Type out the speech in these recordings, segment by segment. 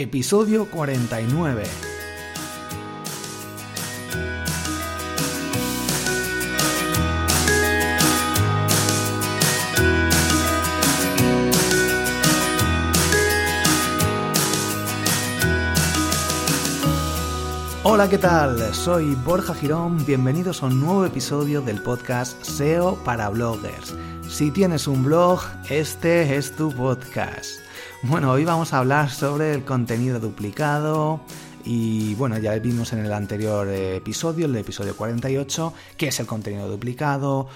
episodio 49. Hola, ¿qué tal? Soy Borja Girón, bienvenidos a un nuevo episodio del podcast SEO para bloggers. Si tienes un blog, este es tu podcast. Bueno, hoy vamos a hablar sobre el contenido duplicado y bueno, ya vimos en el anterior episodio, el episodio 48, qué es el contenido duplicado,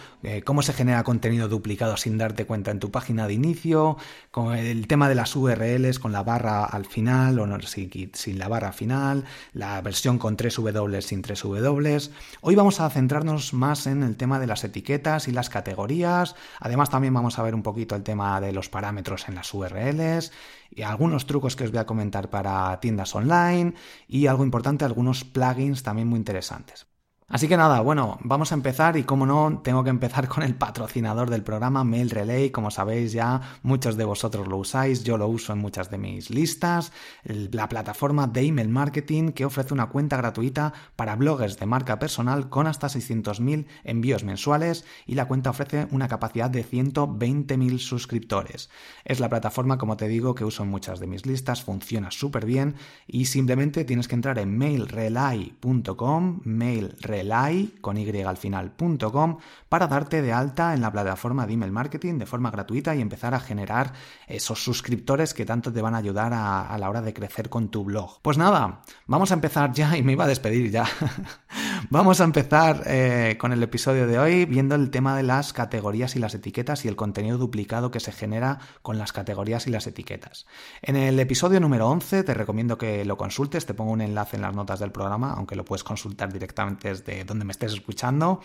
cómo se genera contenido duplicado sin darte cuenta en tu página de inicio, con el tema de las URLs con la barra al final o no, sin la barra final, la versión con 3W sin 3W. Hoy vamos a centrarnos más en el tema de las etiquetas y las categorías. Además también vamos a ver un poquito el tema de los parámetros en las URLs y algunos trucos que os voy a comentar para tiendas online y algo importante, algunos plugins también muy interesantes. Así que nada, bueno, vamos a empezar y como no, tengo que empezar con el patrocinador del programa, MailRelay. Como sabéis ya, muchos de vosotros lo usáis, yo lo uso en muchas de mis listas, la plataforma de email marketing que ofrece una cuenta gratuita para bloggers de marca personal con hasta 600.000 envíos mensuales y la cuenta ofrece una capacidad de 120.000 suscriptores. Es la plataforma, como te digo, que uso en muchas de mis listas, funciona súper bien y simplemente tienes que entrar en MailRelay.com, mailrelay.com para darte de alta en la plataforma de email marketing de forma gratuita y empezar a generar esos suscriptores que tanto te van a ayudar a la hora de crecer con tu blog. Pues nada, vamos a empezar ya y me iba a despedir ya. Vamos a empezar con el episodio de hoy viendo el tema de las categorías y las etiquetas y el contenido duplicado que se genera con las categorías y las etiquetas. En el episodio número 11 te recomiendo que lo consultes, te pongo un enlace en las notas del programa, aunque lo puedes consultar directamente desde donde me estés escuchando.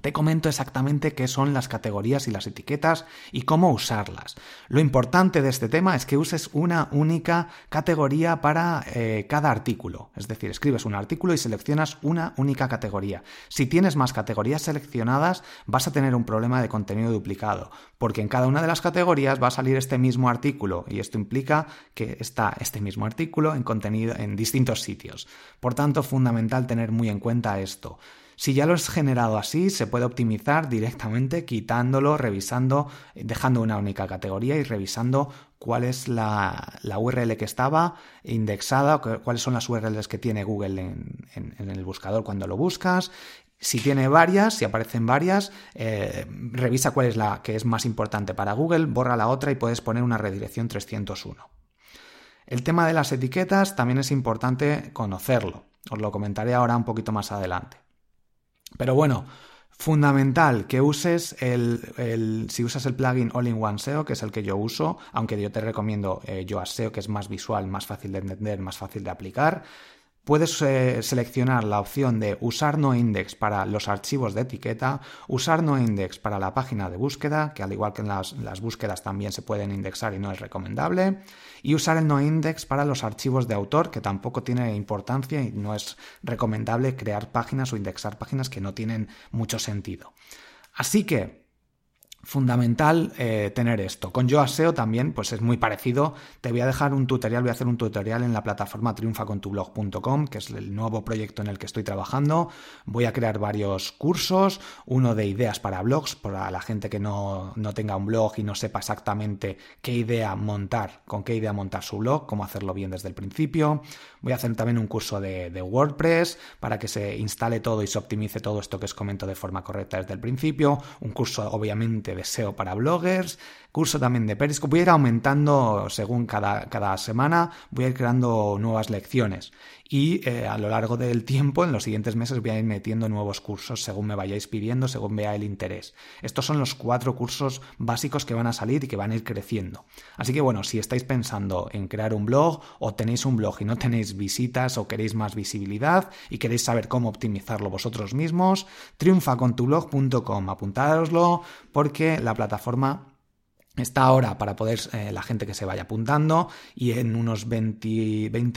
Te comento exactamente qué son las categorías y las etiquetas y cómo usarlas. Lo importante de este tema es que uses una única categoría para cada artículo. Es decir, escribes un artículo y seleccionas una única categoría. Si tienes más categorías seleccionadas, vas a tener un problema de contenido duplicado, porque en cada una de las categorías va a salir este mismo artículo y esto implica que está este mismo artículo en contenido en distintos sitios. Por tanto, fundamental tener muy en cuenta esto. Si ya lo has generado así, se puede optimizar directamente quitándolo, revisando, dejando una única categoría y revisando cuál es la URL que estaba indexada, cuáles son las URLs que tiene Google en el buscador cuando lo buscas. Si tiene varias, si aparecen varias, revisa cuál es la que es más importante para Google, borra la otra y puedes poner una redirección 301. El tema de las etiquetas también es importante conocerlo. Os lo comentaré ahora un poquito más adelante. Pero bueno, fundamental que uses si usas el plugin All-in-One SEO, que es el que yo uso, aunque yo te recomiendo Yoast SEO, que es más visual, más fácil de entender, más fácil de aplicar. Puedes seleccionar la opción de usar no index para los archivos de etiqueta, usar no index para la página de búsqueda, que al igual que en las búsquedas también se pueden indexar y no es recomendable, y usar el no index para los archivos de autor, que tampoco tiene importancia y no es recomendable crear páginas o indexar páginas que no tienen mucho sentido. Así que fundamental tener esto. Con Yoast SEO también pues es muy parecido. Te voy a dejar un tutorial, voy a hacer un tutorial en la plataforma triunfacontublog.com, que es el nuevo proyecto en el que estoy trabajando. Voy a crear varios cursos, uno de ideas para blogs, para la gente que no tenga un blog y no sepa exactamente con qué idea montar su blog, cómo hacerlo bien desde el principio. Voy a hacer también un curso de WordPress para que se instale todo y se optimice todo esto que os comento de forma correcta desde el principio. Un curso obviamente de SEO para bloggers, curso también de Periscope. Voy a ir aumentando según cada semana, voy a ir creando nuevas lecciones y a lo largo del tiempo, en los siguientes meses, voy a ir metiendo nuevos cursos según me vayáis pidiendo, según vea el interés. Estos son los 4 cursos básicos que van a salir y que van a ir creciendo. Así que bueno, si estáis pensando en crear un blog o tenéis un blog y no tenéis visitas o queréis más visibilidad y queréis saber cómo optimizarlo vosotros mismos, triunfacontublog.com, apuntároslo porque la plataforma está ahora para poder la gente que se vaya apuntando y en unos 20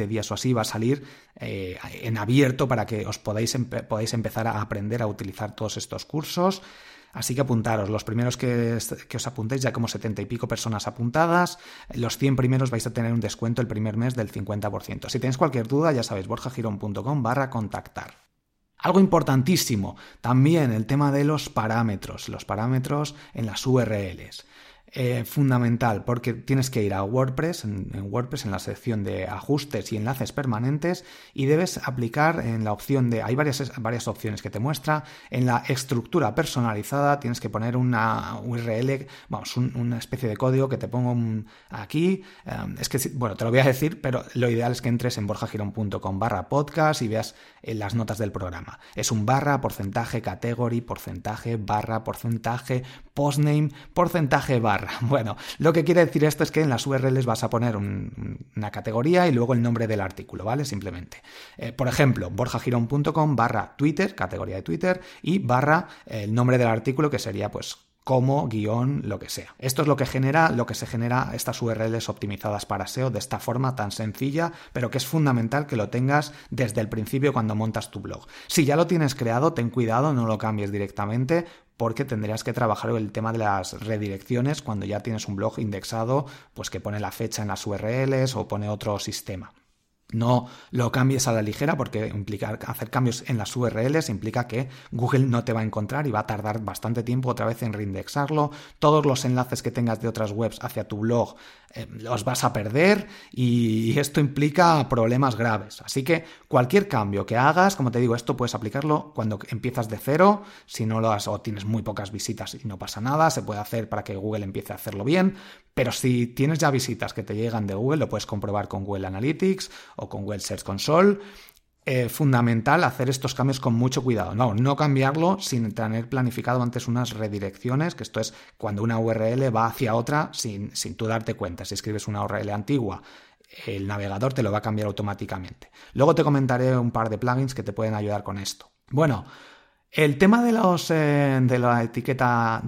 días o así va a salir en abierto para que os podáis empezar a aprender a utilizar todos estos cursos. Así que apuntaros, los primeros que os apuntéis, ya como 70 y pico personas apuntadas, los 100 primeros vais a tener un descuento el primer mes del 50%. Si tenéis cualquier duda, ya sabéis, borjagirón.com/contactar. Algo importantísimo, también el tema de los parámetros en las URLs. Fundamental, porque tienes que ir a WordPress, en WordPress en la sección de ajustes y enlaces permanentes, y debes aplicar en la opción de, hay varias opciones que te muestra, en la estructura personalizada tienes que poner una URL, vamos, una especie de código que te pongo aquí, es que, bueno, te lo voy a decir, pero lo ideal es que entres en borjagirón.com/podcast y veas las notas del programa. Es un /%, category %, /%, postname %, Bueno, lo que quiere decir esto es que en las URLs vas a poner una categoría y luego el nombre del artículo, ¿vale? Simplemente. Por ejemplo, borjagirón.com/Twitter, categoría de Twitter, y / el nombre del artículo, que sería pues como, guión, lo que sea. Esto es lo que se genera estas URLs optimizadas para SEO de esta forma tan sencilla, pero que es fundamental que lo tengas desde el principio cuando montas tu blog. Si ya lo tienes creado, ten cuidado, no lo cambies directamente, porque tendrías que trabajar el tema de las redirecciones cuando ya tienes un blog indexado, pues que pone la fecha en las URLs o pone otro sistema. No lo cambies a la ligera, porque implicar hacer cambios en las URLs implica que Google no te va a encontrar y va a tardar bastante tiempo otra vez en reindexarlo. Todos los enlaces que tengas de otras webs hacia tu blog los vas a perder, y esto implica problemas graves. Así que cualquier cambio que hagas, como te digo, esto puedes aplicarlo cuando empiezas de cero, si no lo has o tienes muy pocas visitas y no pasa nada, se puede hacer para que Google empiece a hacerlo bien, pero si tienes ya visitas que te llegan de Google, lo puedes comprobar con Google Analytics o con Google Search Console. Fundamental hacer estos cambios con mucho cuidado, no cambiarlo sin tener planificado antes unas redirecciones, que esto es cuando una URL va hacia otra sin tú darte cuenta. Si escribes una URL antigua, el navegador te lo va a cambiar automáticamente. Luego te comentaré un par de plugins que te pueden ayudar con esto. Bueno, el tema de las etiquetas,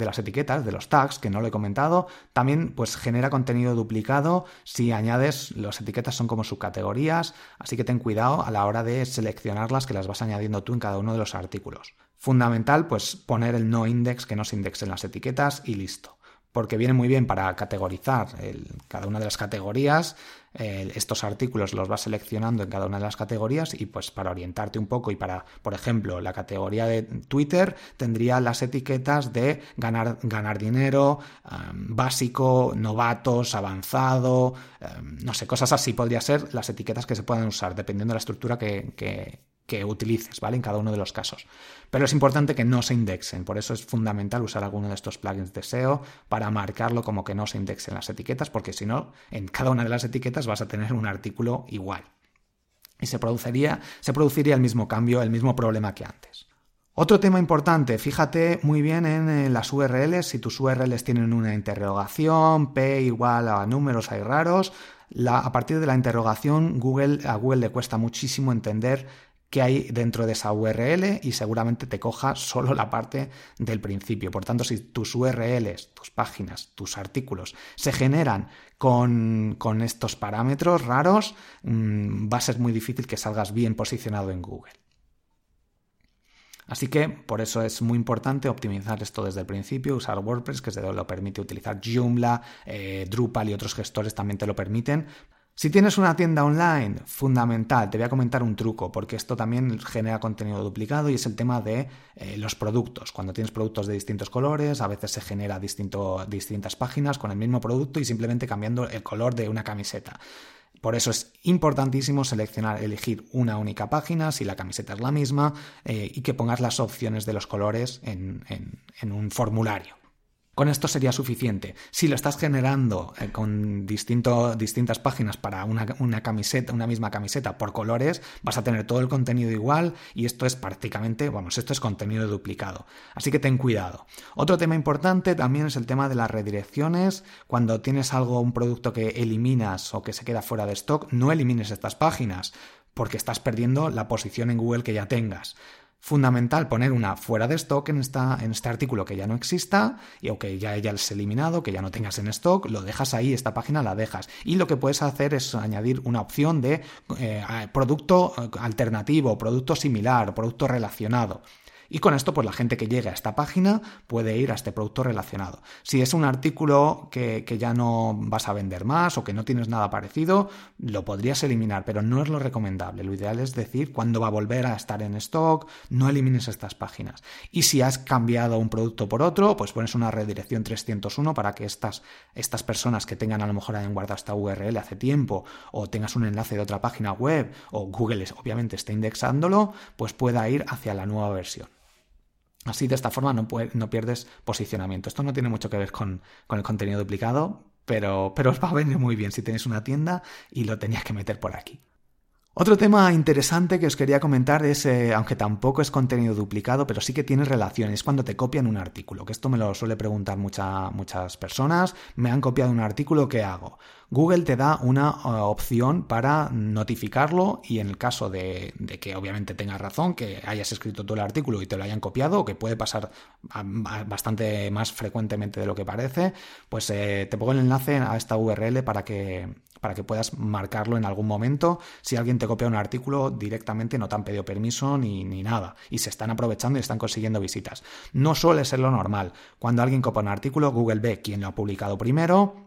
de los tags, que no lo he comentado, también pues genera contenido duplicado si añades, las etiquetas son como subcategorías, así que ten cuidado a la hora de seleccionarlas, que las vas añadiendo tú en cada uno de los artículos. Fundamental, pues poner el no index, que no se indexen las etiquetas y listo, porque viene muy bien para categorizar cada una de las categorías. Estos artículos los vas seleccionando en cada una de las categorías y pues para orientarte un poco, y para, por ejemplo, la categoría de Twitter tendría las etiquetas de ganar dinero, básico, novatos, avanzado, no sé, cosas así podría ser las etiquetas que se puedan usar dependiendo de la estructura que utilices, ¿vale? En cada uno de los casos. Pero es importante que no se indexen, por eso es fundamental usar alguno de estos plugins de SEO para marcarlo como que no se indexen las etiquetas, porque si no, en cada una de las etiquetas vas a tener un artículo igual. Y se produciría el mismo cambio, el mismo problema que antes. Otro tema importante, fíjate muy bien en las URLs, si tus URLs tienen una interrogación, p = números ahí raros, a partir de la interrogación a Google le cuesta muchísimo entender que hay dentro de esa URL y seguramente te coja solo la parte del principio. Por tanto, si tus URLs, tus páginas, tus artículos se generan con estos parámetros raros, va a ser muy difícil que salgas bien posicionado en Google. Así que por eso es muy importante optimizar esto desde el principio, usar WordPress, que se lo permite, utilizar Joomla, Drupal y otros gestores también te lo permiten. Si tienes una tienda online, fundamental, te voy a comentar un truco, porque esto también genera contenido duplicado, y es el tema de los productos. Cuando tienes productos de distintos colores, a veces se genera distintas páginas con el mismo producto y simplemente cambiando el color de una camiseta. Por eso es importantísimo elegir una única página, si la camiseta es la misma, y que pongas las opciones de los colores en un formulario. Con esto sería suficiente. Si lo estás generando con distintas páginas para una misma camiseta por colores, vas a tener todo el contenido igual, y esto es prácticamente, esto es contenido duplicado. Así que ten cuidado. Otro tema importante también es el tema de las redirecciones. Cuando tienes un producto que eliminas o que se queda fuera de stock, no elimines estas páginas, porque estás perdiendo la posición en Google que ya tengas. Fundamental poner una fuera de stock en este artículo que ya no exista, y aunque ya hayas eliminado, que ya no tengas en stock, lo dejas ahí, esta página la dejas. Y lo que puedes hacer es añadir una opción de producto alternativo, producto similar, producto relacionado. Y con esto, pues la gente que llegue a esta página puede ir a este producto relacionado. Si es un artículo que ya no vas a vender más o que no tienes nada parecido, lo podrías eliminar, pero no es lo recomendable. Lo ideal es decir cuándo va a volver a estar en stock, no elimines estas páginas. Y si has cambiado un producto por otro, pues pones una redirección 301 para que estas personas que tengan a lo mejor hayan guardado esta URL hace tiempo, o tengas un enlace de otra página web, o Google obviamente esté indexándolo, pues pueda ir hacia la nueva versión. Así, de esta forma no pierdes posicionamiento. Esto no tiene mucho que ver con el contenido duplicado, pero os va a venir muy bien si tenéis una tienda y lo tenías que meter por aquí. Otro tema interesante que os quería comentar es, aunque tampoco es contenido duplicado, pero sí que tiene relaciones, cuando te copian un artículo, que esto me lo suele preguntar muchas personas. Me han copiado un artículo, ¿qué hago? Google te da una opción para notificarlo, y en el caso de que obviamente tengas razón, que hayas escrito tú el artículo y te lo hayan copiado, que puede pasar bastante más frecuentemente de lo que parece, pues te pongo el enlace a esta URL para que puedas marcarlo en algún momento. Si alguien te copia un artículo, directamente no te han pedido permiso ni nada, y se están aprovechando y están consiguiendo visitas. No suele ser lo normal. Cuando alguien copia un artículo, Google ve quién lo ha publicado primero.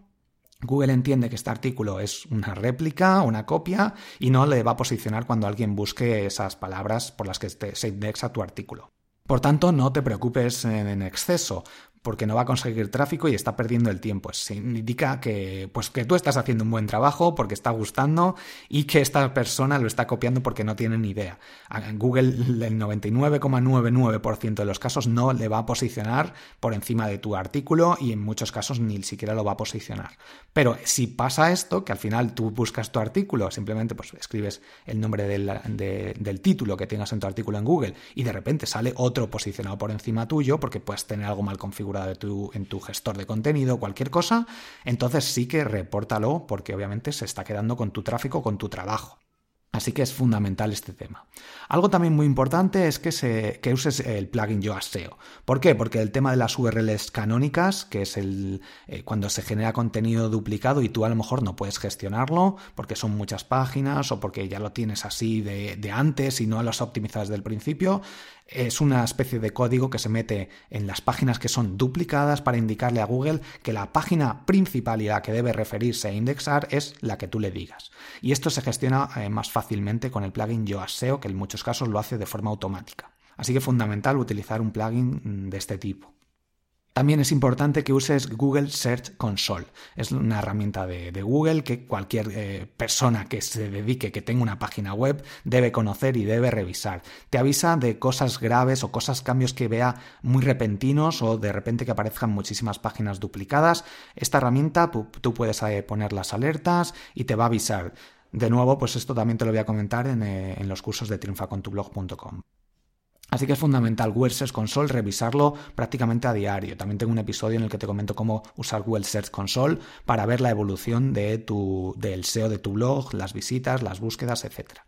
Google entiende que este artículo es una réplica, una copia, y no le va a posicionar cuando alguien busque esas palabras por las que se indexa tu artículo. Por tanto, no te preocupes en exceso, porque no va a conseguir tráfico y está perdiendo el tiempo. Significa que tú estás haciendo un buen trabajo, porque está gustando, y que esta persona lo está copiando porque no tiene ni idea. A Google, el 99,99% de los casos no le va a posicionar por encima de tu artículo, y en muchos casos ni siquiera lo va a posicionar. Pero si pasa esto, que al final tú buscas tu artículo, simplemente pues escribes el nombre del título que tengas en tu artículo en Google, y de repente sale otro posicionado por encima tuyo, porque puedes tener algo mal configurado en tu gestor de contenido, cualquier cosa, entonces sí que repórtalo, porque obviamente se está quedando con tu tráfico, con tu trabajo. Así que es fundamental este tema. Algo también muy importante es que uses el plugin Yoast SEO. ¿Por qué? Porque el tema de las URLs canónicas, que es cuando se genera contenido duplicado y tú a lo mejor no puedes gestionarlo porque son muchas páginas o porque ya lo tienes así de antes y no lo has optimizado desde el principio, es una especie de código que se mete en las páginas que son duplicadas para indicarle a Google que la página principal y la que debe referirse e indexar es la que tú le digas. Y esto se gestiona más fácilmente con el plugin Yoast SEO, que en muchos casos lo hace de forma automática. Así que es fundamental utilizar un plugin de este tipo. También es importante que uses Google Search Console. Es una herramienta de Google que cualquier persona que se dedique, que tenga una página web, debe conocer y debe revisar. Te avisa de cosas graves o cambios que vea muy repentinos, o de repente que aparezcan muchísimas páginas duplicadas. Esta herramienta tú puedes poner las alertas y te va a avisar. De nuevo, pues esto también te lo voy a comentar en los cursos de triunfacontublog.com. Así que es fundamental Google Search Console, revisarlo prácticamente a diario. También tengo un episodio en el que te comento cómo usar Google Search Console para ver la evolución del SEO de tu blog, las visitas, las búsquedas, etcétera.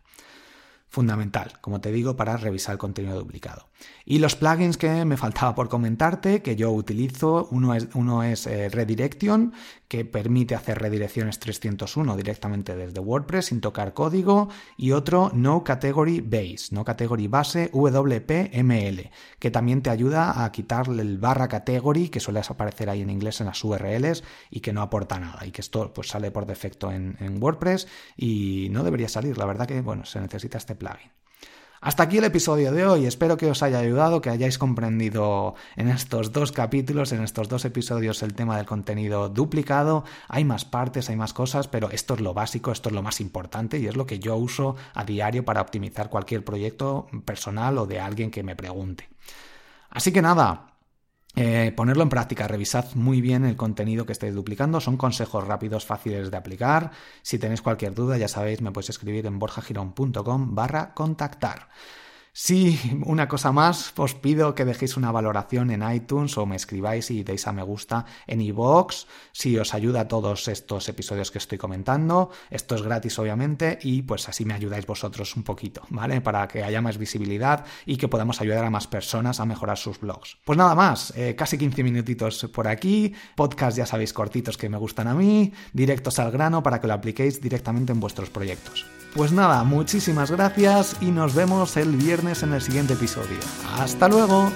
Fundamental, como te digo, para revisar el contenido duplicado. Y los plugins que me faltaba por comentarte, que yo utilizo, uno es Redirection, que permite hacer redirecciones 301 directamente desde WordPress sin tocar código, y otro No Category Base WPML, que también te ayuda a quitar el /category que suele aparecer ahí en inglés en las URLs y que no aporta nada, y que esto pues sale por defecto en WordPress y no debería salir. La verdad que se necesita este plugin. Hasta aquí el episodio de hoy. Espero que os haya ayudado, que hayáis comprendido en estos dos capítulos, en estos dos episodios, el tema del contenido duplicado. Hay más partes, hay más cosas, pero esto es lo básico, esto es lo más importante y es lo que yo uso a diario para optimizar cualquier proyecto personal o de alguien que me pregunte. Así que nada. Ponerlo en práctica, revisad muy bien el contenido que estáis duplicando. Son consejos rápidos, fáciles de aplicar. Si tenéis cualquier duda, ya sabéis, me podéis escribir en borjagirón.com/contactar. Sí, una cosa más, os pido que dejéis una valoración en iTunes o me escribáis y deis a me gusta en iVoox si os ayuda a todos estos episodios que estoy comentando. Esto es gratis, obviamente, y pues así me ayudáis vosotros un poquito, ¿vale? Para que haya más visibilidad y que podamos ayudar a más personas a mejorar sus blogs. Pues nada más, casi 15 minutitos por aquí, podcast ya sabéis cortitos que me gustan a mí, directos al grano para que lo apliquéis directamente en vuestros proyectos. Pues nada, muchísimas gracias y nos vemos el viernes en el siguiente episodio. ¡Hasta luego!